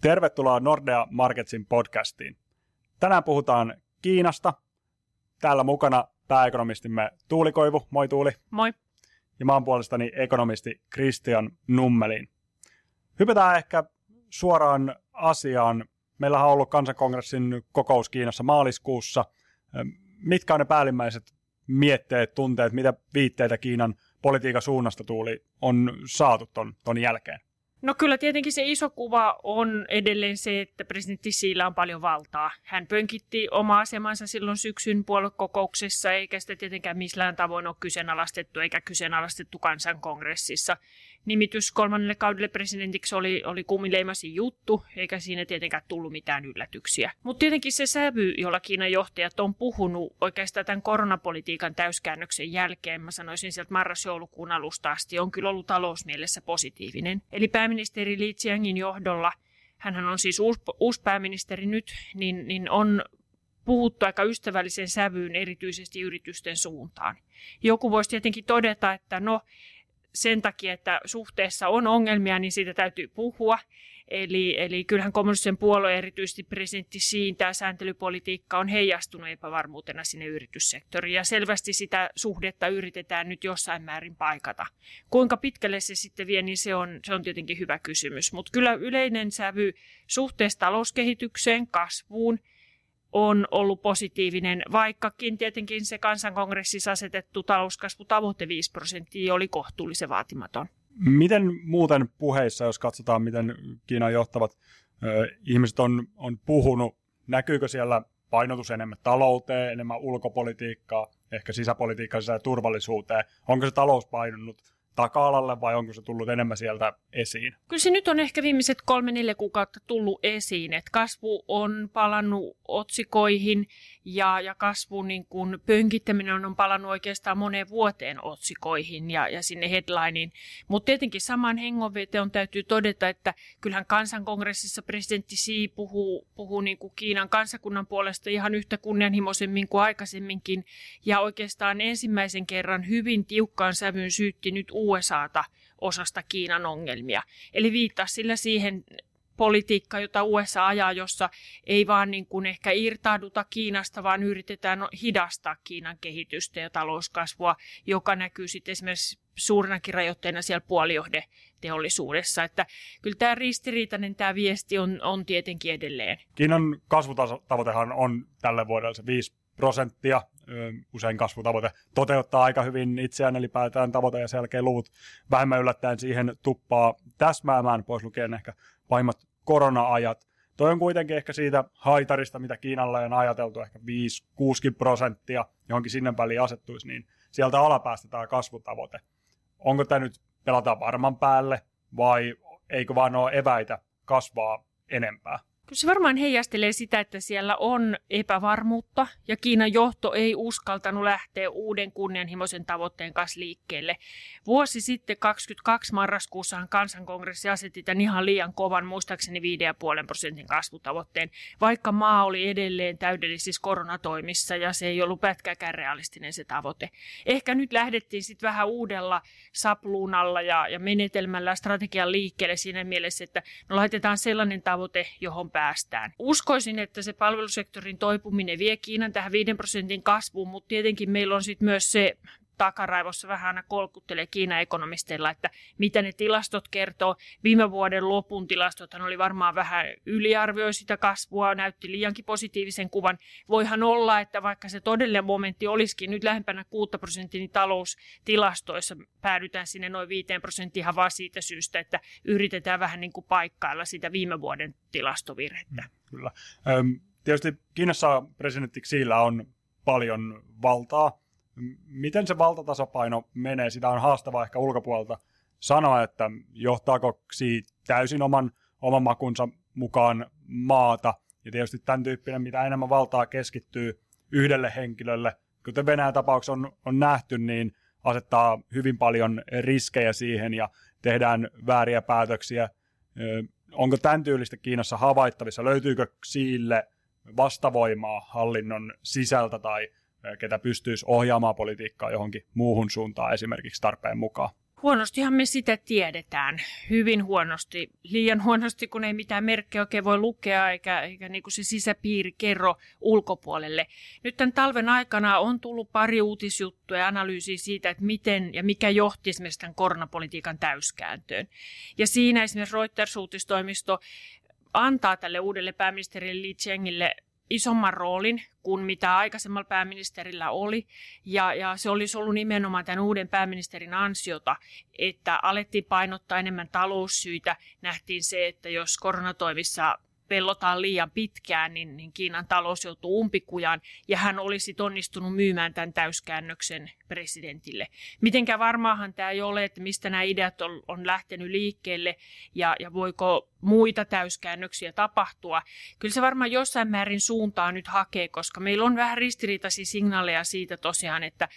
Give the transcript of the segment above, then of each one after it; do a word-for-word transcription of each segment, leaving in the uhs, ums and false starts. Tervetuloa Nordea Marketsin podcastiin. Tänään puhutaan Kiinasta. Täällä mukana pääekonomistimme Tuuli Koivu. Moi Tuuli. Moi. Ja mä oon puolestani ekonomisti Kristian Nummelin. Hypätään ehkä suoraan asiaan. Meillähän on ollut kansankongressin kokous Kiinassa maaliskuussa. Mitkä on ne päällimmäiset mietteet, tunteet, mitä viitteitä Kiinan politiikan suunnasta, Tuuli, on saatu ton, ton jälkeen? No kyllä tietenkin se iso kuva on edelleen se, että presidentti Xiillä on paljon valtaa. Hän pönkitti oma asemansa silloin syksyn puoluekokouksessa, eikä sitä tietenkään millään tavoin ole kyseenalaistettu, eikä kyseenalaistettu kansankongressissa. Nimitys kolmannelle kaudelle presidentiksi oli, oli kumileimasin juttu, eikä siinä tietenkään tullut mitään yllätyksiä. Mutta tietenkin se sävy, jolla Kiinan johtajat on puhunut oikeastaan tämän koronapolitiikan täyskäännöksen jälkeen, mä sanoisin sieltä marras-joulukuun alusta asti, on kyllä ollut talousmielessä positiivinen. Eli pääministeri Li Qiangin johdolla, hänhän on siis uusi, uusi pääministeri nyt, niin, niin on puhuttu aika ystävällisen sävyyn erityisesti yritysten suuntaan. Joku voisi tietenkin todeta, että no, sen takia, että suhteessa on ongelmia, niin siitä täytyy puhua. Eli, eli kyllähän kommunistisen puolueen erityisesti presidentti Xiin tämä sääntelypolitiikka on heijastunut epävarmuutena sinne yrityssektoriin. Ja selvästi sitä suhdetta yritetään nyt jossain määrin paikata. Kuinka pitkälle se sitten vie, niin se on, se on tietenkin hyvä kysymys. Mutta kyllä yleinen sävy suhteessa talouskehitykseen, kasvuun on ollut positiivinen, vaikkakin tietenkin se kansankongressissa asetettu talouskasvutavoite viisi prosenttia oli kohtuullisen vaatimaton. Miten muuten puheissa, jos katsotaan, miten Kiinan johtavat ö, ihmiset on, on puhunut, näkyykö siellä painotus enemmän talouteen, enemmän ulkopolitiikkaa, ehkä sisäpolitiikkaa, sisä- ja turvallisuuteen? Onko se talous painunut taka-alalle vai onko se tullut enemmän sieltä esiin? Kyllä se nyt on ehkä viimeiset kolme neljä kuukautta tullut esiin, että kasvu on palannut otsikoihin ja, ja kasvu niin kuin pönkittäminen on palannut oikeastaan moneen vuoteen otsikoihin ja, ja sinne headlineen. Mutta tietenkin samaan hengonvetoon täytyy todeta, että kyllähän kansankongressissa presidentti Xi puhuu, puhuu niin kuin Kiinan kansakunnan puolesta ihan yhtä kunnianhimoisemmin kuin aikaisemminkin ja oikeastaan ensimmäisen kerran hyvin tiukkaan sävyyn syytti nyt U S A:ta osasta Kiinan ongelmia. Eli viittaa sillä siihen politiikkaan, jota U S A ajaa, jossa ei vaan niin kuin ehkä irtauduta Kiinasta, vaan yritetään hidastaa Kiinan kehitystä ja talouskasvua, joka näkyy sitten esimerkiksi suurenakin rajoitteena siellä puolijohdeteollisuudessa. Että kyllä tämä ristiriitainen tämä viesti on, on tietenkin edelleen. Kiinan kasvutavoitehan on tälle vuodelle se viisi prosenttia. Usein kasvutavoite toteuttaa aika hyvin itseään, eli päätään tavoite ja sen jälkeen luvut vähemmän yllättäen siihen tuppaa täsmäämään, pois lukien ehkä pahimmat korona-ajat. Toi on kuitenkin ehkä siitä haitarista, mitä Kiinalle on ajateltu, ehkä viisi kuusi prosenttia, johonkin sinne väliin asettuisi, niin sieltä alapäästä tämä kasvutavoite. Onko tämä nyt pelata varman päälle vai eikö vaan ole eväitä kasvaa enempää? Se varmaan heijastelee sitä, että siellä on epävarmuutta ja Kiinan johto ei uskaltanut lähteä uuden kunnianhimoisen tavoitteen kanssa liikkeelle. Vuosi sitten kaksikymmentäkaksi marraskuussahan kansankongressi asetti tämän ihan liian kovan, muistaakseni viisi pilkku viisi prosentin kasvutavoitteen, vaikka maa oli edelleen täydellisissä koronatoimissa ja se ei ollut pätkääkään realistinen se tavoite. Ehkä nyt lähdettiin sitten vähän uudella sapluunalla ja, ja menetelmällä strategian liikkeelle siinä mielessä, että no laitetaan sellainen tavoite, johon päästään. Uskoisin, että se palvelusektorin toipuminen vie Kiinan tähän viiden prosentin kasvuun, mutta tietenkin meillä on sitten myös se takaraivossa vähän aina kolkuttelee Kiinan ekonomisteilla, että mitä ne tilastot kertoo. Viime vuoden lopun tilastothan oli varmaan vähän yliarvioi sitä kasvua, näytti liiankin positiivisen kuvan. Voihan olla, että vaikka se todellinen momentti olisikin nyt lähempänä kuusi prosenttia, niin taloustilastoissa päädytään sinne noin viisi prosenttia ihan vaan siitä syystä, että yritetään vähän niin kuin paikkailla sitä viime vuoden tilastovirhettä. Kyllä. Tietysti Kiinassa presidentti Xiillä on paljon valtaa. Miten se valtatasapaino menee? Sitä on haastavaa ehkä ulkopuolelta sanoa, että johtaako Xi täysin oman, oman makunsa mukaan maata. Ja tietysti tämän tyyppinen, mitä enemmän valtaa keskittyy yhdelle henkilölle, kuten Venäjän tapauksessa on, on nähty, niin asettaa hyvin paljon riskejä siihen ja tehdään vääriä päätöksiä. Onko tämän tyylistä Kiinassa havaittavissa? Löytyykö Xiille vastavoimaa hallinnon sisältä tai ketä pystyisi ohjaamaan politiikkaa johonkin muuhun suuntaan esimerkiksi tarpeen mukaan? Huonostihan me sitä tiedetään, hyvin huonosti, liian huonosti, kun ei mitään merkkejä oikein voi lukea eikä, eikä niin kuin se sisäpiiri kerro ulkopuolelle. Nyt tämän talven aikana on tullut pari uutisjuttua ja analyysiä siitä, että miten ja mikä johti esimerkiksi tämän koronapolitiikan täyskääntöön. Ja siinä esimerkiksi Reuters-uutistoimisto antaa tälle uudelle pääministerille Li Chengille isomman roolin kuin mitä aikaisemmalla pääministerillä oli, ja, ja se olisi ollut nimenomaan tämän uuden pääministerin ansiota, että alettiin painottaa enemmän taloussyitä, nähtiin se, että jos koronatoimissa pellotaan liian pitkään, niin, niin Kiinan talous joutuu umpikujaan, ja hän olisi onnistunut myymään tämän täyskäännöksen presidentille. Mitenkään varmaahan tämä ei ole, että mistä nämä ideat on, on lähtenyt liikkeelle, ja, ja voiko muita täyskäännöksiä tapahtua. Kyllä se varmaan jossain määrin suuntaa nyt hakee, koska meillä on vähän ristiriitaisia signaaleja siitä tosiaan, että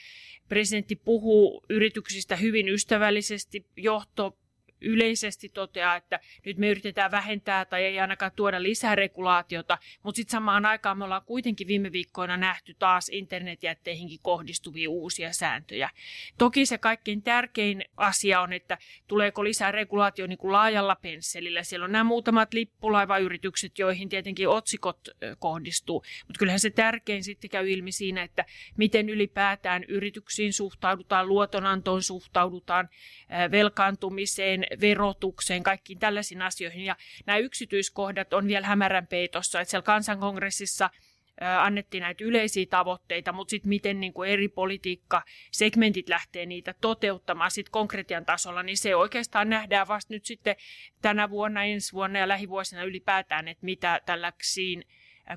presidentti puhuu yrityksistä hyvin ystävällisesti, johto yleisesti toteaa, että nyt me yritetään vähentää tai ei ainakaan tuoda lisää regulaatiota, mutta sitten samaan aikaan me ollaan kuitenkin viime viikkoina nähty taas internetjätteihinkin kohdistuvia uusia sääntöjä. Toki se kaikkein tärkein asia on, että tuleeko lisää regulaatio niin kuin laajalla pensselillä. Siellä on nämä muutamat lippulaivayritykset, joihin tietenkin otsikot kohdistuu, mutta kyllähän se tärkein sitten käy ilmi siinä, että miten ylipäätään yrityksiin suhtaudutaan, luotonantoon suhtaudutaan, velkaantumiseen, verotukseen, kaikkiin tällaisiin asioihin. Ja nämä yksityiskohdat on vielä hämärän peitossa, että siellä kansankongressissa annettiin näitä yleisiä tavoitteita, mutta sitten miten niin kuin eri politiikkasegmentit lähtee niitä toteuttamaan sitten konkretian tasolla, niin se oikeastaan nähdään vasta nyt sitten tänä vuonna, ensi vuonna ja lähivuosina ylipäätään, että mitä tälläksiin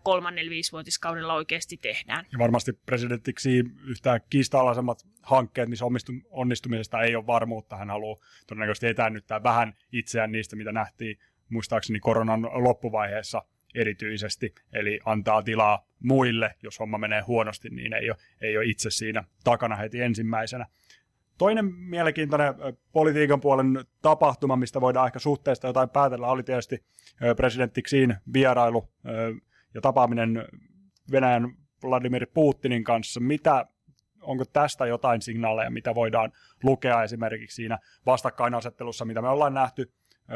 kolmannella viisivuotiskaudella oikeasti tehdään. Ja varmasti presidentiksi yhtään kiista-alaisemmat hankkeet, niissä onnistumisesta ei ole varmuutta. Hän haluaa todennäköisesti etäännyttää vähän itseään niistä, mitä nähtiin muistaakseni koronan loppuvaiheessa erityisesti. Eli antaa tilaa muille, jos homma menee huonosti, niin ei ole, ei ole itse siinä takana heti ensimmäisenä. Toinen mielenkiintoinen politiikan puolen tapahtuma, mistä voidaan ehkä suhteesta jotain päätellä, oli tietysti presidentiksiin vierailu ja tapaaminen Venäjän Vladimir Putinin kanssa. Mitä, onko tästä jotain signaaleja, mitä voidaan lukea esimerkiksi siinä vastakkainasettelussa, mitä me ollaan nähty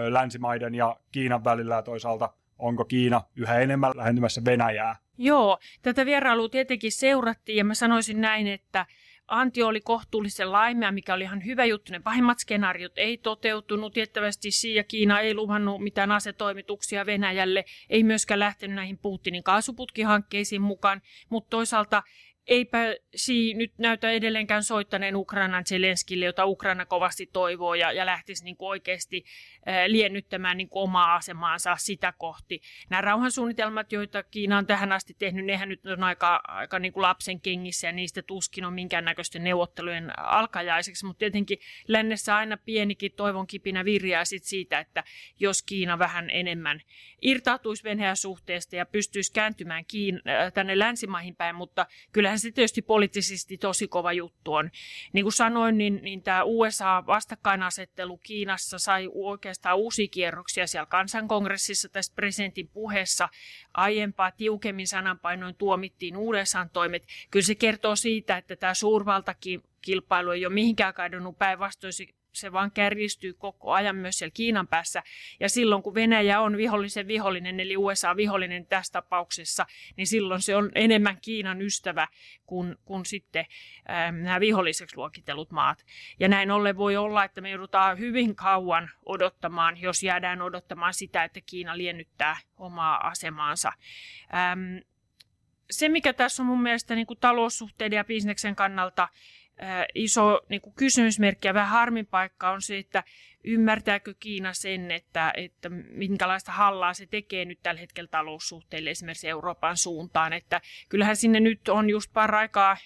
länsimaiden ja Kiinan välillä, ja toisaalta onko Kiina yhä enemmän lähentymässä Venäjää? Joo, tätä vierailua tietenkin seurattiin, ja mä sanoisin näin, että antio oli kohtuullisen laimea, mikä oli ihan hyvä juttu. Ne pahimmat skenaariot ei toteutunut. Tiettävästi Xi ja Kiina ei luvannut mitään asetoimituksia Venäjälle. Ei myöskään lähtenyt näihin Putinin kaasuputkihankkeisiin mukaan, mutta toisaalta eipä Xi nyt näytä edelleenkään soittaneen Ukrainan Zelenskille, jota Ukraina kovasti toivoo ja, ja lähtisi niin kuin oikeasti ää, liennyttämään niin kuin omaa asemaansa sitä kohti. Nämä rauhansuunnitelmat, joita Kiina on tähän asti tehnyt, nehän nyt on aika, aika niin kuin lapsen kengissä ja niistä tuskin on minkäännäköisten neuvottelujen alkajaiseksi, mutta tietenkin lännessä aina pienikin toivon kipinä virjaa sit siitä, että jos Kiina vähän enemmän irtautuisi Venäjän suhteesta ja pystyisi kääntymään Kiin- tänne länsimaihin päin, mutta kyllähän se tietysti poliittisesti tosi kova juttu on. Niin kuin sanoin, niin, niin tämä U S A-vastakkainasettelu Kiinassa sai oikeastaan uusia kierroksia siellä kansankongressissa. Tässä presidentin puheessa aiempaa tiukemmin sananpainoin tuomittiin uudestaan toimet. Kyllä se kertoo siitä, että tämä suurvaltakilpailu ei ole mihinkään kadonnut, päinvastoin se vaan kärjistyy koko ajan myös siellä Kiinan päässä. Ja silloin, kun Venäjä on vihollisen vihollinen, eli U S A vihollinen tässä tapauksessa, niin silloin se on enemmän Kiinan ystävä kuin, kuin sitten äh, nämä viholliseksi luokitellut maat. Ja näin ollen voi olla, että me joudutaan hyvin kauan odottamaan, jos jäädään odottamaan sitä, että Kiina liennyttää omaa asemaansa. Ähm, se, mikä tässä on mun mielestä niin kuin taloussuhteiden ja bisneksen kannalta iso niin kuin kysymysmerkki ja vähän harmin paikka on se, että ymmärtääkö Kiina sen, että, että minkälaista hallaa se tekee nyt tällä hetkellä taloussuhteille esimerkiksi Euroopan suuntaan. Että kyllähän sinne nyt on just paraikaa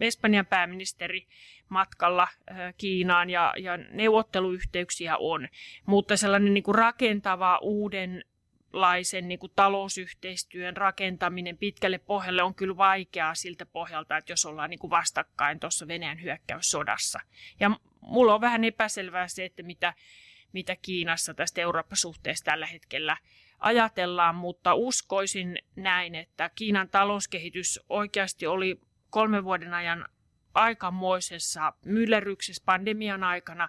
Espanjan pääministeri matkalla Kiinaan ja, ja neuvotteluyhteyksiä on, mutta sellainen niin kuin rakentava uuden laisen niin kuin talousyhteistyön rakentaminen pitkälle pohjalle on kyllä vaikeaa siltä pohjalta, että jos ollaan niin kuin vastakkain tuossa Venäjän hyökkäyssodassa. Ja mulla on vähän epäselvää se, että mitä, mitä Kiinassa tästä Eurooppa-suhteesta tällä hetkellä ajatellaan, mutta uskoisin näin, että Kiinan talouskehitys oikeasti oli kolmen vuoden ajan aikamoisessa myllerryksessä pandemian aikana.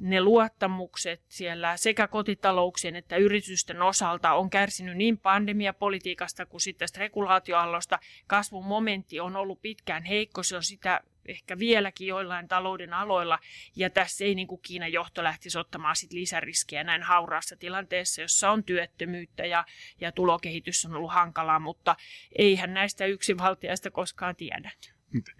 Ne luottamukset siellä sekä kotitalouksien että yritysten osalta on kärsinyt niin pandemiapolitiikasta kuin sitten regulaatioaallosta. Kasvun momentti on ollut pitkään heikko, se on sitä ehkä vieläkin joillain talouden aloilla. Ja tässä ei niin kuin Kiinan johto lähtisi ottamaan sit lisäriskiä näin hauraassa tilanteessa, jossa on työttömyyttä ja, ja tulokehitys on ollut hankalaa, mutta eihän näistä yksinvaltiaista koskaan tiedä.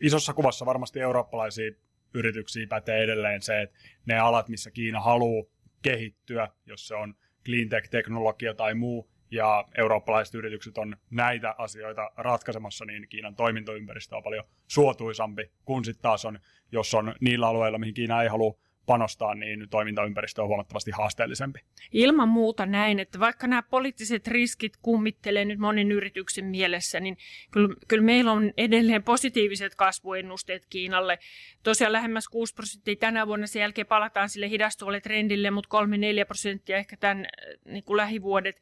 Isossa kuvassa varmasti eurooppalaisia yrityksiä pätee edelleen se, että ne alat, missä Kiina haluaa kehittyä, jos se on cleantech-teknologia tai muu, ja eurooppalaiset yritykset on näitä asioita ratkaisemassa, niin Kiinan toimintaympäristö on paljon suotuisampi, kun sitten taas on, jos on niillä alueilla, mihin Kiina ei halua panostaa, niin toimintaympäristö on huomattavasti haasteellisempi. Ilman muuta näin, että vaikka nämä poliittiset riskit kummittelee nyt monen yrityksen mielessä, niin kyllä, kyllä meillä on edelleen positiiviset kasvuennusteet Kiinalle. Tosiaan lähemmäs kuusi prosenttia tänä vuonna, sen jälkeen palataan sille hidastuvalle trendille, mutta kolme neljä prosenttia ehkä tämän niin kuin lähivuodet.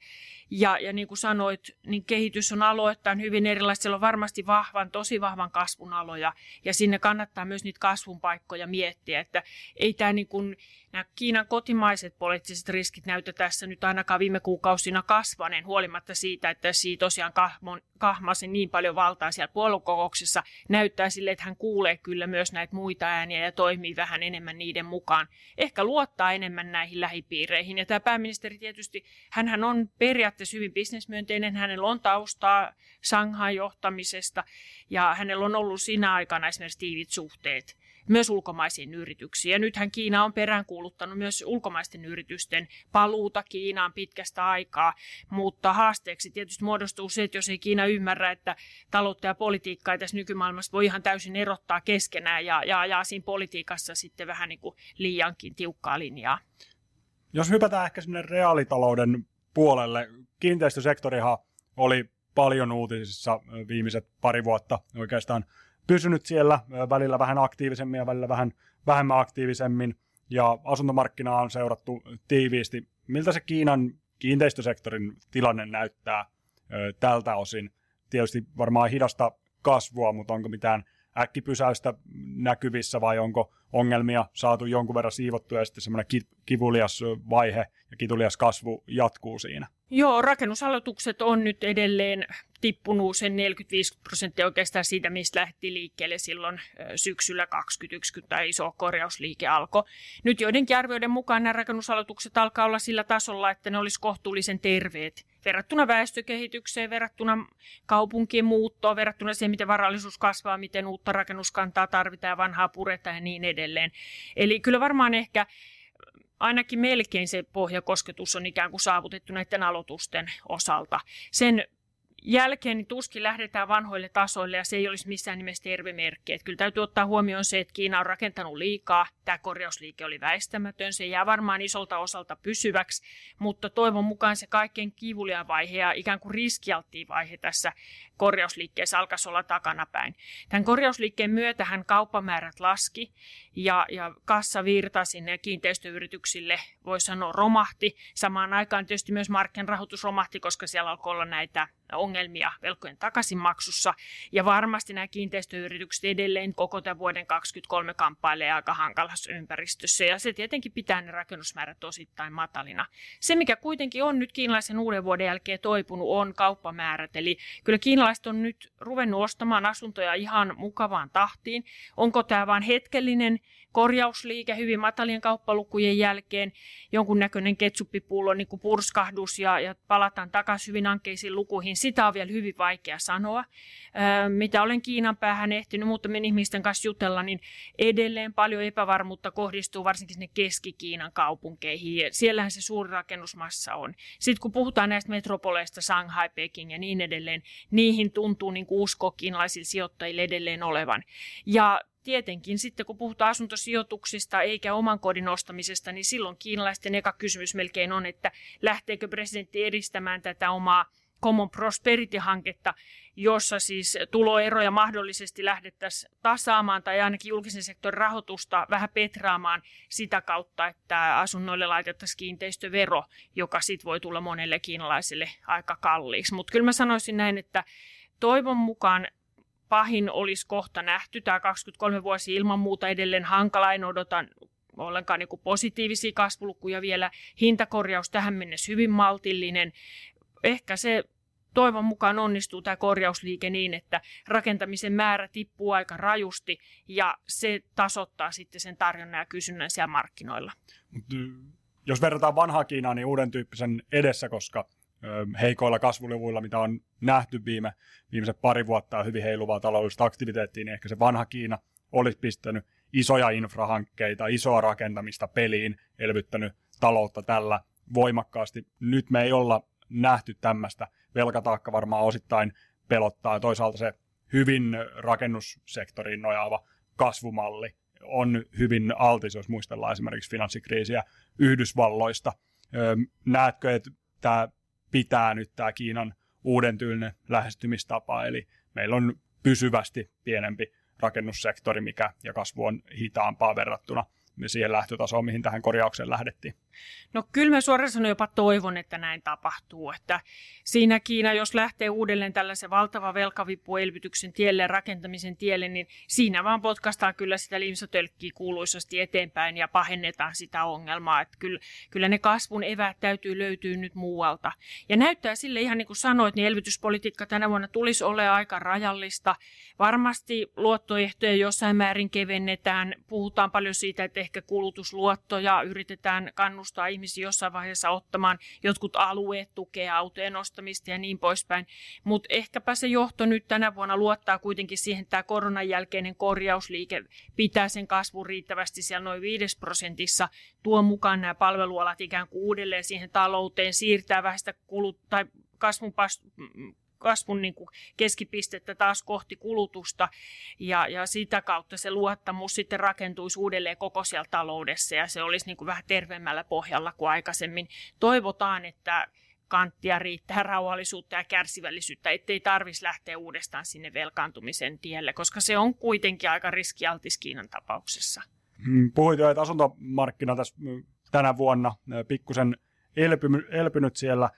Ja, ja niin kuin sanoit, niin kehitys on aloittain hyvin erilaista. Siellä on varmasti vahvan, tosi vahvan kasvun aloja, ja sinne kannattaa myös niitä kasvun paikkoja miettiä, että ei tämä niin kuin, nämä Kiinan kotimaiset poliittiset riskit näytä tässä nyt ainakaan viime kuukausina kasvaneen, huolimatta siitä, että siitä tosiaan kahmasi niin paljon valtaa siellä puoluekokouksessa. Näyttää sille, että hän kuulee kyllä myös näitä muita ääniä ja toimii vähän enemmän niiden mukaan. Ehkä luottaa enemmän näihin lähipiireihin. Ja tämä pääministeri tietysti, hänhän on periaatteessa hyvin bisnesmyönteinen, hänellä on taustaa Shanghain johtamisesta ja hänellä on ollut siinä aikana esimerkiksi tiivit suhteet myös ulkomaisiin yrityksiin. Ja nythän Kiina on peräänkuuluttanut myös ulkomaisten yritysten paluuta Kiinaan pitkästä aikaa, mutta haasteeksi tietysti muodostuu se, että jos ei Kiina ymmärrä, että taloutta ja politiikkaa ei tässä nykymaailmassa voi ihan täysin erottaa keskenään ja, ja ajaa siinä politiikassa sitten vähän niin kuin liiankin tiukkaa linjaa. Jos hypätään ehkä sinne reaalitalouden puolelle, kiinteistösektorihan oli paljon uutisissa viimeiset pari vuotta oikeastaan pysynyt siellä, välillä vähän aktiivisemmin ja välillä vähän vähemmän aktiivisemmin, ja asuntomarkkinaa on seurattu tiiviisti. Miltä se Kiinan kiinteistösektorin tilanne näyttää tältä osin? Tietysti varmaan hidasta kasvua, mutta onko mitään äkkipysäystä näkyvissä vai onko ongelmia saatu jonkun verran siivottua ja sitten semmoinen kivulias vaihe ja kivulias kasvu jatkuu siinä? Joo, rakennusaloitukset on nyt edelleen tippunut sen neljäkymmentäviisi prosenttia oikeastaan siitä, mistä lähti liikkeelle silloin syksyllä kaksituhattakaksikymmentäyksi, kun tämä iso korjausliike alkoi. Nyt joidenkin arvioiden mukaan nämä rakennusaloitukset alkaa olla sillä tasolla, että ne olisi kohtuullisen terveet verrattuna väestökehitykseen, verrattuna kaupunkien muuttoon, verrattuna siihen, miten varallisuus kasvaa, miten uutta rakennuskantaa tarvitaan ja vanhaa puretaan ja niin edelleen. Eli kyllä varmaan ehkä ainakin melkein se pohjakosketus on ikään kuin saavutettu näiden aloitusten osalta. Sen jälkeen niin tuskin lähdetään vanhoille tasoille ja se ei olisi missään nimessä terve merkki. Että kyllä täytyy ottaa huomioon se, että Kiina on rakentanut liikaa. Tämä korjausliike oli väistämätön. Se jää varmaan isolta osalta pysyväksi, mutta toivon mukaan se kaikkein kivulia vaihe ja ikään kuin riskialttiin vaihe tässä korjausliikkeessä alkaisi olla takanapäin. Tämän korjausliikkeen myötähän kauppamäärät laski ja, ja kassavirta sinne kiinteistöyrityksille voi sanoa romahti. Samaan aikaan tietysti myös markkinarahoitus romahti, koska siellä alkoi olla näitä ongelmia velkojen takaisinmaksussa, ja varmasti nämä kiinteistöyritykset edelleen koko tämän vuoden kaksikymmentäkolme kamppailee aika hankalassa ympäristössä, ja se tietenkin pitää ne rakennusmäärät osittain matalina. Se, mikä kuitenkin on nyt kiinalaisen uuden vuoden jälkeen toipunut, on kauppamäärät, eli kyllä kiinalaiset on nyt ruvennut ostamaan asuntoja ihan mukavaan tahtiin. Onko tämä vain hetkellinen korjausliike hyvin matalien kauppalukujen jälkeen, jonkunnäköinen ketsuppipullon niin kuin purskahdus ja, ja palataan takaisin hyvin ankeisiin lukuihin? Sitä on vielä hyvin vaikea sanoa. Öö, mitä olen Kiinan päähän ehtinyt muutamien ihmisten kanssa jutella, niin edelleen paljon epävarmuutta kohdistuu varsinkin sinne Keski-Kiinan kaupunkeihin. Siellähän se suuri rakennusmassa on. Sitten kun puhutaan näistä metropoleista, Shanghai, Peking ja niin edelleen, niihin tuntuu niin kuin usko kiinalaisille sijoittajille edelleen olevan. Ja tietenkin sitten, kun puhutaan asuntosijoituksista eikä oman kodin ostamisesta, niin silloin kiinalaisten eka kysymys melkein on, että lähteekö presidentti edistämään tätä omaa Common Prosperity-hanketta, jossa siis tuloeroja mahdollisesti lähdettäisiin tasaamaan tai ainakin julkisen sektorin rahoitusta vähän petraamaan sitä kautta, että asunnoille laitettaisiin kiinteistövero, joka sitten voi tulla monelle kiinalaiselle aika kalliiksi. Mutta kyllä mä sanoisin näin, että toivon mukaan pahin olisi kohta nähty. Tämä kaksikymmentäkolme vuosi ilman muuta edelleen hankala. En odotan ollenkaan niin kuin positiivisia kasvulukuja vielä. Hintakorjaus tähän mennessä hyvin maltillinen. Ehkä se toivon mukaan onnistuu tämä korjausliike niin, että rakentamisen määrä tippuu aika rajusti ja se tasoittaa sitten sen tarjonnan ja kysynnän siellä markkinoilla. Jos verrataan vanhaa Kiinaa, niin uuden tyyppisen edessä, koska heikoilla kasvuluvuilla, mitä on nähty viime, viimeiset pari vuotta ja hyvin heiluvaa taloudellista aktiviteettia, niin ehkä se vanha Kiina olisi pistänyt isoja infrahankkeita, isoa rakentamista peliin, elvyttänyt taloutta tällä voimakkaasti. Nyt me ei olla nähty tämmöistä. Velkataakka varmaan osittain pelottaa ja toisaalta se hyvin rakennussektoriin nojaava kasvumalli on hyvin altis, jos muistellaan esimerkiksi finanssikriisiä Yhdysvalloista. Näetkö, että tämä pitää nyt tämä Kiinan uuden tyylinen lähestymistapa, eli meillä on pysyvästi pienempi rakennussektori, mikä ja kasvu on hitaampaa verrattuna siihen lähtötasoon, mihin tähän korjaukseen lähdettiin? No kyllä mä suoraan sanoen jopa toivon, että näin tapahtuu. Että siinä Kiina, jos lähtee uudelleen tällaisen valtavan velkavipuelvytyksen tielle ja rakentamisen tielle, niin siinä vaan potkaistaan kyllä sitä limsatölkkiä kuuluisasti eteenpäin ja pahennetaan sitä ongelmaa. Että kyllä, kyllä ne kasvun eväät täytyy löytyä nyt muualta. Ja näyttää sille ihan niin kuin sanoit, niin elvytyspolitiikka tänä vuonna tulisi olemaan aika rajallista. Varmasti luottoehtoja jossain määrin kevennetään. Puhutaan paljon siitä, että ehkä kulutusluottoja yritetään kannustaa ihmisiä jossain vaiheessa ottamaan, jotkut alueet tukea autojen ostamista ja niin poispäin. Mutta ehkäpä se johto nyt tänä vuonna luottaa kuitenkin siihen, että tämä koronan jälkeinen korjausliike pitää sen kasvun riittävästi siellä noin viides prosentissa. Tuo mukaan nämä palvelualat ikään kuin uudelleen siihen talouteen, siirtää vähän sitä kulut- tai kasvun pas- kasvun niin kuin keskipistettä taas kohti kulutusta ja, ja sitä kautta se luottamus sitten rakentuisi uudelleen koko siellä taloudessa ja se olisi niin kuin vähän terveemmällä pohjalla kuin aikaisemmin. Toivotaan, että kanttia riittää rauhallisuutta ja kärsivällisyyttä, ettei tarvitsisi lähteä uudestaan sinne velkaantumisen tielle, koska se on kuitenkin aika riskialtis Kiinan tapauksessa. Puhuit jo, että asuntomarkkina tässä tänä vuonna pikkusen elpy, elpynyt siellä.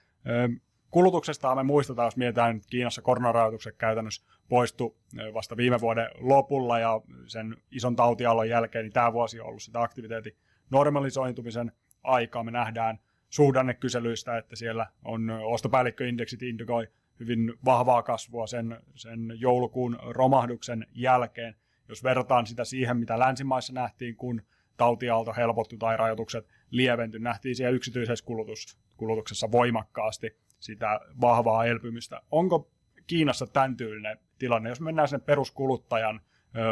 Kulutuksesta me muistetaan, jos mietitään, että Kiinassa koronarajoitukset käytännössä poistu vasta viime vuoden lopulla ja sen ison tautiaallon jälkeen, niin tämä vuosi on ollut sitä aktiviteetin normalisoitumisen aikaa. Me nähdään suhdannekyselyistä, että siellä on ostopäällikköindeksit indikoi hyvin vahvaa kasvua sen, sen joulukuun romahduksen jälkeen. Jos verrataan sitä siihen, mitä länsimaissa nähtiin, kun tautiaalto helpottui tai rajoitukset lieventyi, nähtiin siellä yksityisessä kulutus, kulutuksessa voimakkaasti sitä vahvaa elpymistä. Onko Kiinassa tämän tyylinen tilanne? Jos mennään sen peruskuluttajan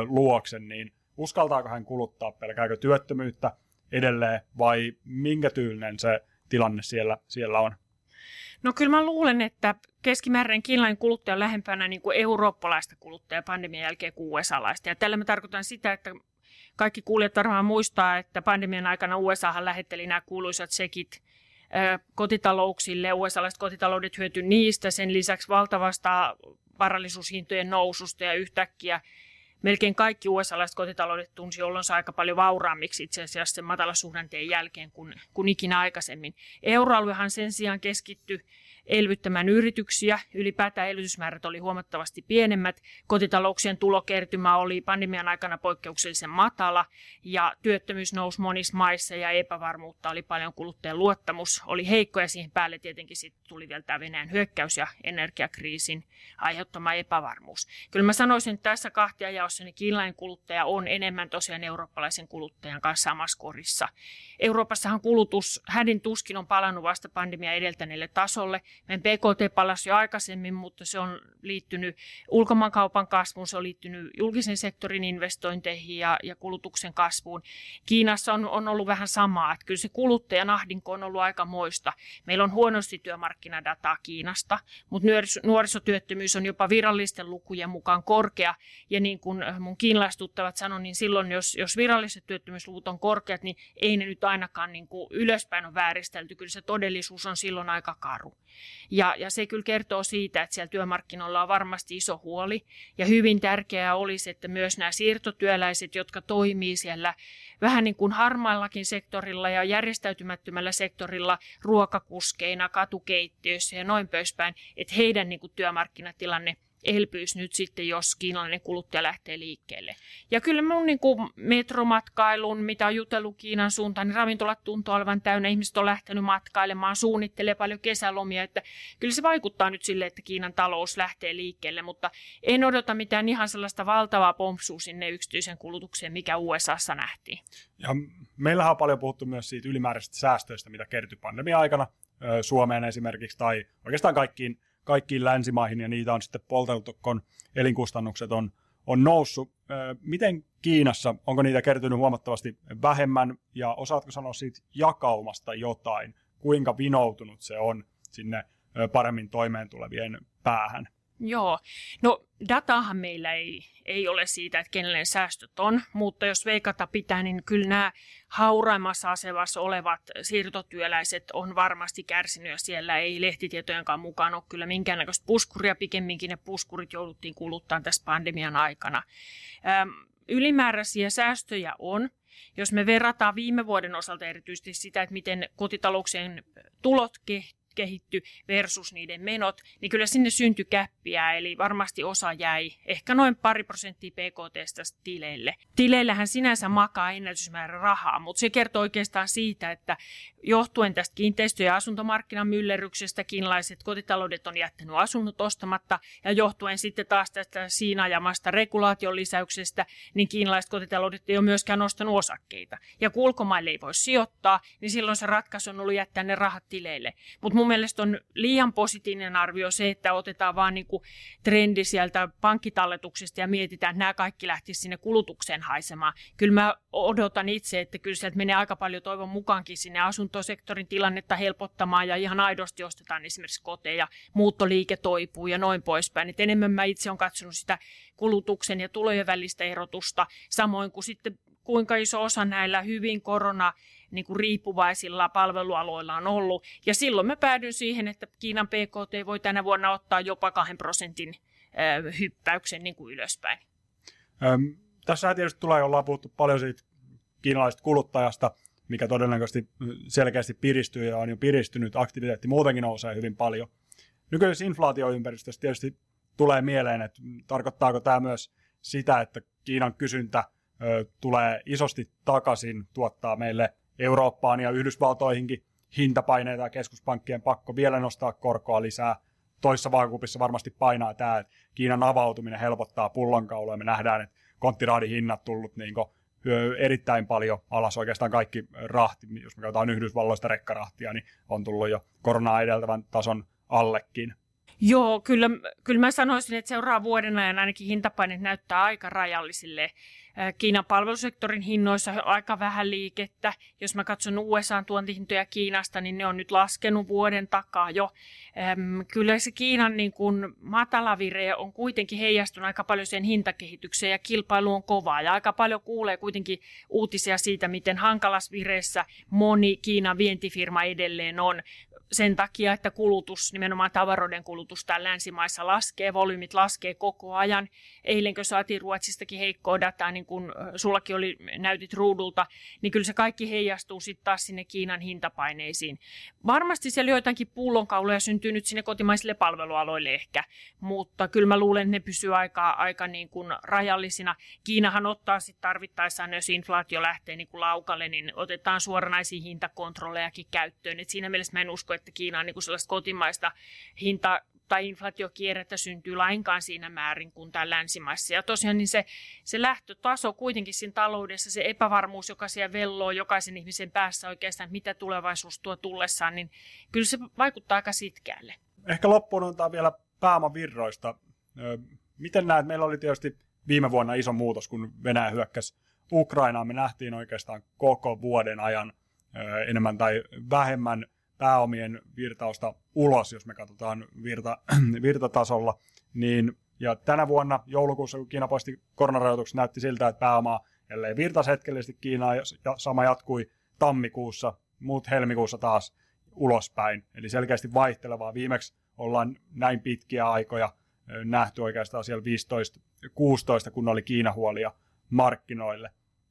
luokse, niin uskaltaako hän kuluttaa, pelkääkö työttömyyttä edelleen vai minkä tyylinen se tilanne siellä, siellä on? No kyllä mä luulen, että keskimääräinen kiinalainen kuluttaja on lähempänä niin kuin eurooppalaista kuluttajaa pandemian jälkeen kuin U S A-laista. Ja tällä mä tarkoitan sitä, että kaikki kuulijat varmaan muistaa, että pandemian aikana U S A:han lähetteli nämä kuuluisat sekit kotitalouksille. U S A-laiset kotitaloudet hyötyi niistä, sen lisäksi valtavasta varallisuushintojen noususta ja yhtäkkiä melkein kaikki U S A-laiset kotitaloudet tunsi olonsa aika paljon vauraammiksi itse asiassa sen matalasuhdanteen jälkeen kuin, kuin ikinä aikaisemmin. Euroaluehan sen sijaan keskittyi elvyttämään yrityksiä. Ylipäätään elvytysmäärät oli huomattavasti pienemmät. Kotitalouksien tulokertymä oli pandemian aikana poikkeuksellisen matala ja työttömyys nousi monissa maissa ja epävarmuutta oli paljon, kuluttajan luottamus oli heikko ja siihen päälle tietenkin sitten tuli vielä tämä Venäjän hyökkäys ja energiakriisin aiheuttama epävarmuus. Kyllä mä sanoisin, että tässä kahtia jaossa niin kiinalainen kuluttaja on enemmän tosiaan eurooppalaisen kuluttajan kanssa samassa korissa. Euroopassahan kulutus hädin tuskin on palannut vasta pandemia edeltäneelle tasolle. Meidän B K T palasi jo aikaisemmin, mutta se on liittynyt ulkomaankaupan kasvuun, se on liittynyt julkisen sektorin investointeihin ja, ja kulutuksen kasvuun. Kiinassa on, on ollut vähän samaa, että kyllä se kuluttajan ahdinko on ollut aikamoista. Meillä on huonosti työmarkkinadataa Kiinasta, mutta nuorisotyöttömyys on jopa virallisten lukujen mukaan korkea. Ja niin kuin mun kiinalaistuttavat sanoivat, niin silloin jos, jos viralliset työttömyysluvut on korkeat, niin ei ne nyt ainakaan niin kuin ylöspäin ole vääristelty. Kyllä se todellisuus on silloin aika karu. Ja, ja se kyllä kertoo siitä, että siellä työmarkkinoilla on varmasti iso huoli. Ja hyvin tärkeää olisi, että myös nämä siirtotyöläiset, jotka toimii siellä vähän niin kuin harmaillakin sektorilla ja järjestäytymättömällä sektorilla ruokakuskeina, katukeittiöissä ja noin poispäin, että heidän niin kuin työmarkkinatilanne elpyisi nyt sitten, jos kiinalainen kuluttaja lähtee liikkeelle. Ja kyllä mun niin kuin metromatkailun, mitä on jutellut Kiinan suuntaan, niin ravintolat tuntuu olevan täynnä. Ihmiset on lähtenyt matkailemaan, suunnittelee paljon kesälomia. Että kyllä se vaikuttaa nyt sille, että Kiinan talous lähtee liikkeelle, mutta en odota mitään ihan sellaista valtavaa pompsua sinne yksityisen kulutukseen, mikä U S A:ssa nähtiin. Ja meillähän on paljon puhuttu myös siitä ylimääräisistä säästöistä, mitä kertyi pandemian aikana Suomeen esimerkiksi tai oikeastaan kaikkiin kaikkiin länsimaihin, ja niitä on sitten polteltu, kun elinkustannukset on, on noussut. Miten Kiinassa, onko niitä kertynyt huomattavasti vähemmän, ja osaatko sanoa siitä jakaumasta jotain, kuinka vinoutunut se on sinne paremmin toimeentulevien päähän? Joo, no dataahan meillä ei, ei ole siitä, että kenelle säästöt on, mutta jos veikata pitää, niin kyllä nämä hauraimmassa asemassa olevat siirtotyöläiset on varmasti kärsinyt, ja siellä ei lehtitietojenkaan mukaan ole kyllä minkäännäköistä puskuria, pikemminkin ne puskurit jouduttiin kuluttamaan tässä pandemian aikana. Ylimääräisiä säästöjä on. Jos me verrataan viime vuoden osalta erityisesti sitä, että miten kotitalouksien tulot kehittyvät, kehitty versus niiden menot, niin kyllä sinne syntyi käppiä, eli varmasti osa jäi ehkä noin pari prosenttia B K T:stä tileille. Tileillähän sinänsä makaa ennätysmäärä rahaa, mutta se kertoo oikeastaan siitä, että johtuen tästä kiinteistö- ja asuntomarkkinan myllerryksestä kiinalaiset kotitaloudet on jättänyt asunnot ostamatta, ja johtuen sitten taas tästä siinä ajamasta regulaation lisäyksestä, niin kiinalaiset kotitaloudet ei ole myöskään ostanut osakkeita. Ja kun ulkomaille ei voi sijoittaa, niin silloin se ratkaisu on ollut jättää ne rahat tileille. Mut mun mielestä on liian positiivinen arvio se, että otetaan vaan niin kuin trendi sieltä pankkitalletuksesta ja mietitään, että nämä kaikki lähtisivät sinne kulutukseen haisemaan. Kyllä mä odotan itse, että kyllä sieltä menee aika paljon toivon mukaankin sinne asuntosektorin tilannetta helpottamaan ja ihan aidosti ostetaan esimerkiksi koteja, muuttoliike toipuu ja noin poispäin. Et enemmän mä itse olen katsonut sitä kulutuksen ja tulojen välistä erotusta, samoin kuin sitten kuinka iso osa näillä hyvin korona niin kuin riippuvaisilla palvelualoilla on ollut. Ja silloin mä päädyin siihen, että Kiinan B K T voi tänä vuonna ottaa jopa kahden prosentin ö, hyppäyksen niin kuin ylöspäin. Öm, tässä tietysti tulee, ollaan puhuttu paljon siitä kiinalaisesta kuluttajasta, mikä todennäköisesti selkeästi piristyy ja on jo piristynyt. Aktiviteetti muutenkin nousee hyvin paljon. Nykyisessä inflaatioympäristössä tietysti tulee mieleen, että tarkoittaako tämä myös sitä, että Kiinan kysyntä ö, tulee isosti takaisin, tuottaa meille Eurooppaan ja Yhdysvaltoihinkin hintapaineita ja keskuspankkien pakko vielä nostaa korkoa lisää. Toissa vaakakupissa varmasti painaa tämä, että Kiinan avautuminen helpottaa pullonkaulaa. Me nähdään, että konttiraadihinnat tullut niin kuin erittäin paljon alas. Oikeastaan kaikki rahti, jos me katsotaan Yhdysvalloista rekkarahtia, niin on tullut jo koronaa edeltävän tason allekin. Joo, kyllä, kyllä mä sanoisin, että seuraavan vuoden ajan ainakin hintapaineet näyttää aika rajallisille. Kiinan palvelusektorin hinnoissa on aika vähän liikettä. Jos mä katson U S A:n tuontihintoja Kiinasta, niin ne on nyt laskenut vuoden takaa jo. Kyllä se Kiinan niin kun matalavire on kuitenkin heijastunut aika paljon sen hintakehitykseen ja kilpailu on kovaa. Ja aika paljon kuulee kuitenkin uutisia siitä, miten hankalassa vireessä moni Kiinan vientifirma edelleen on. Sen takia, että kulutus, nimenomaan tavaroiden kulutus täällä länsimaissa laskee, volyymit laskee koko ajan. Eilenkö saatiin Ruotsistakin heikkoa dataa, niin kuin sullakin oli, näytit ruudulta, niin kyllä se kaikki heijastuu sitten taas sinne Kiinan hintapaineisiin. Varmasti siellä joitakin pullonkauloja syntyy nyt sinne kotimaisille palvelualoille ehkä, mutta kyllä mä luulen, että ne pysyy aika, aika niin kuin rajallisina. Kiinahan ottaa sitten tarvittaessaan, jos inflaatio lähtee niin kuin laukalle, niin otetaan suoranaisia hintakontrollejakin käyttöön. Et siinä mielessä mä en usko, että Kiina on niin sellaista kotimaista hinta- tai inflaatiokierrettä syntyy lainkaan siinä määrin kuin täällä länsimaissa. Ja tosiaan niin se, se lähtötaso kuitenkin siinä taloudessa, se epävarmuus, joka siellä velloo jokaisen ihmisen päässä oikeastaan, mitä tulevaisuus tuo tullessaan, niin kyllä se vaikuttaa aika sitkeälle. Ehkä loppuun antaa vielä pääomavirroista. Miten näet, meillä oli tietysti viime vuonna iso muutos, kun Venäjä hyökkäsi Ukrainaan. Me nähtiin oikeastaan koko vuoden ajan enemmän tai vähemmän pääomien virtausta ulos, jos me katsotaan virta, virtatasolla. Niin, ja tänä vuonna joulukuussa, kun Kiina poisti koronarajoitukset, näytti siltä, että pääomaa ellei virtasi hetkellisesti Kiinaan, ja sama jatkui tammikuussa, muut helmikuussa taas ulospäin. Eli selkeästi vaihtelevaa. Viimeksi ollaan näin pitkiä aikoja nähty oikeastaan siellä viisitoista kuusitoista, kun oli Kiina-huolia markkinoille.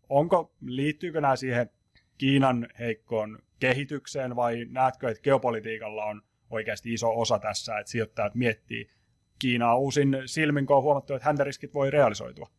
Onko, liittyykö nämä siihen Kiinan heikkoon kehitykseen, vai näetkö, että geopolitiikalla on oikeasti iso osa tässä, että sijoittajat miettii Kiinaa uusin silmin, kun on huomattu, että häntäriskit voi realisoitua?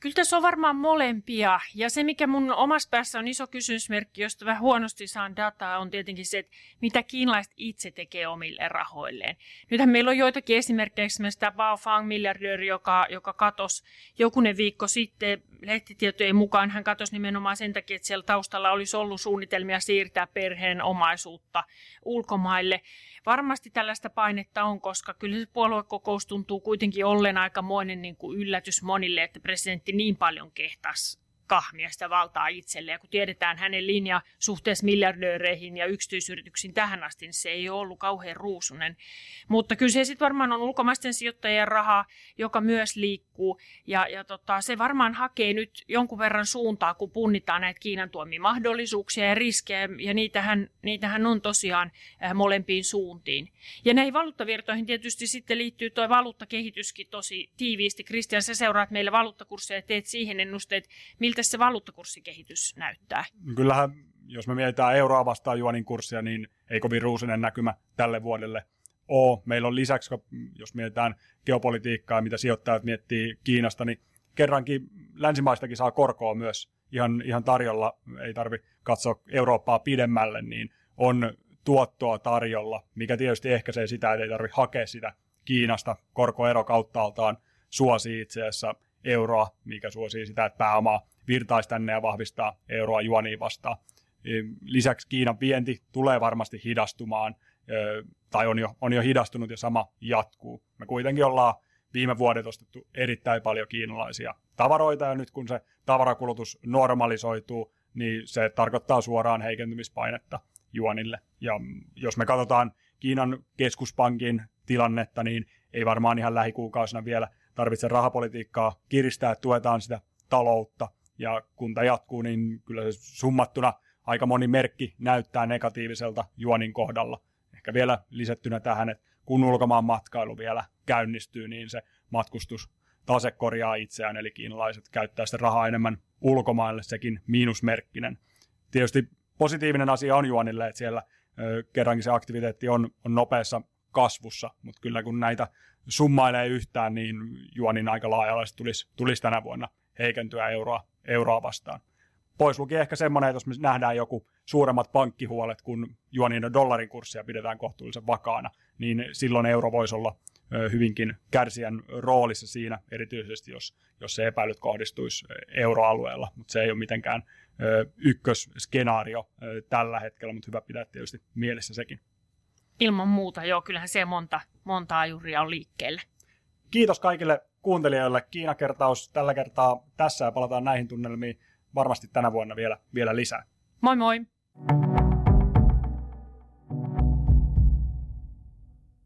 Kyllä tässä on varmaan molempia. Ja se, mikä mun omassa päässä on iso kysymysmerkki, josta vähän huonosti saan dataa, on tietenkin se, että mitä kiinalaiset itse tekee omille rahoilleen. Nythän meillä on joitakin esimerkkejä, esimerkiksi tämä Bao Fang-miljardööri, joka, joka katosi jokunen viikko sitten. Lehtitietojen mukaan hän katosi nimenomaan sen takia, että siellä taustalla olisi ollut suunnitelmia siirtää perheen omaisuutta ulkomaille. Varmasti tällaista painetta on, koska kyllä se puoluekokous tuntuu kuitenkin ollen aikamoinen niin kuin yllätys monille, että presidentti niin paljon kehtasi kahmia sitä valtaa itselleen. Ja kun tiedetään hänen linja suhteessa miljardööreihin ja yksityisyrityksiin tähän asti, niin se ei ole ollut kauhean ruusunen. Mutta kyllä se sitten varmaan on ulkomaisten sijoittajien raha, joka myös liikkuu. Ja, ja tota, se varmaan hakee nyt jonkun verran suuntaa, kun punnitaan näitä Kiinan tuomia mahdollisuuksia ja riskejä. Ja niitähän, niitähän on tosiaan molempiin suuntiin. Ja näihin valuuttavirtoihin tietysti sitten liittyy tuo valuuttakehityskin tosi tiiviisti. Kristian, sä seuraat meillä valuuttakursseja ja teet siihen ennusteet, miltä se valuuttakurssikehitys näyttää? Kyllähän, jos me mietitään euroa vastaan juonin kurssia, niin ei kovin ruusinen näkymä tälle vuodelle ole. Meillä on lisäksi, jos mietitään geopolitiikkaa, mitä sijoittajat miettii Kiinasta, niin kerrankin länsimaistakin saa korkoa myös ihan, ihan tarjolla. Ei tarvitse katsoa Eurooppaa pidemmälle, niin on tuottoa tarjolla, mikä tietysti ehkäisee sitä, että ei tarvitse hakea sitä Kiinasta. Korkoero kauttaaltaan suosii itse asiassa euroa, mikä suosii sitä, että pääomaa virtaisi tänne ja vahvistaa euroa juonia vastaan. Lisäksi Kiinan vienti tulee varmasti hidastumaan, tai on jo, on jo hidastunut ja sama jatkuu. Me kuitenkin ollaan viime vuodet ostettu erittäin paljon kiinalaisia tavaroita, ja nyt kun se tavarakulutus normalisoituu, niin se tarkoittaa suoraan heikentymispainetta juonille. Ja jos me katsotaan Kiinan keskuspankin tilannetta, niin ei varmaan ihan lähikuukausina vielä tarvitse rahapolitiikkaa kiristää, tuetaan sitä taloutta, ja kun tämä jatkuu, niin kyllä se summattuna aika moni merkki näyttää negatiiviselta juonin kohdalla. Ehkä vielä lisättynä tähän, että kun ulkomaan matkailu vielä käynnistyy, niin se matkustustase korjaa itseään, eli kiinalaiset käyttää sitä rahaa enemmän ulkomaille, sekin miinusmerkkinen. Tietysti positiivinen asia on juonille, että siellä ö, kerrankin se aktiviteetti on, on nopeassa kasvussa, mutta kyllä kun näitä summailee yhtään, niin juonin aika laajalaisesti tulisi, tulisi tänä vuonna heikentyä euroa, euroa vastaan. Pois luki ehkä semmoinen, että jos me nähdään joku suuremmat pankkihuolet, kun juonin ja dollarin kurssia pidetään kohtuullisen vakaana, niin silloin euro voisi olla hyvinkin kärsijän roolissa siinä, erityisesti jos, jos se epäilyt kohdistuisi euroalueella, mutta se ei ole mitenkään ykkösskenaario tällä hetkellä, mutta hyvä pitää tietysti mielessä sekin. Ilman muuta, joo, kyllähän se monta, monta ajuria on liikkeelle. Kiitos kaikille kuuntelijoille. Kiina-kertaus tällä kertaa tässä ja palataan näihin tunnelmiin varmasti tänä vuonna vielä, vielä lisää. Moi moi!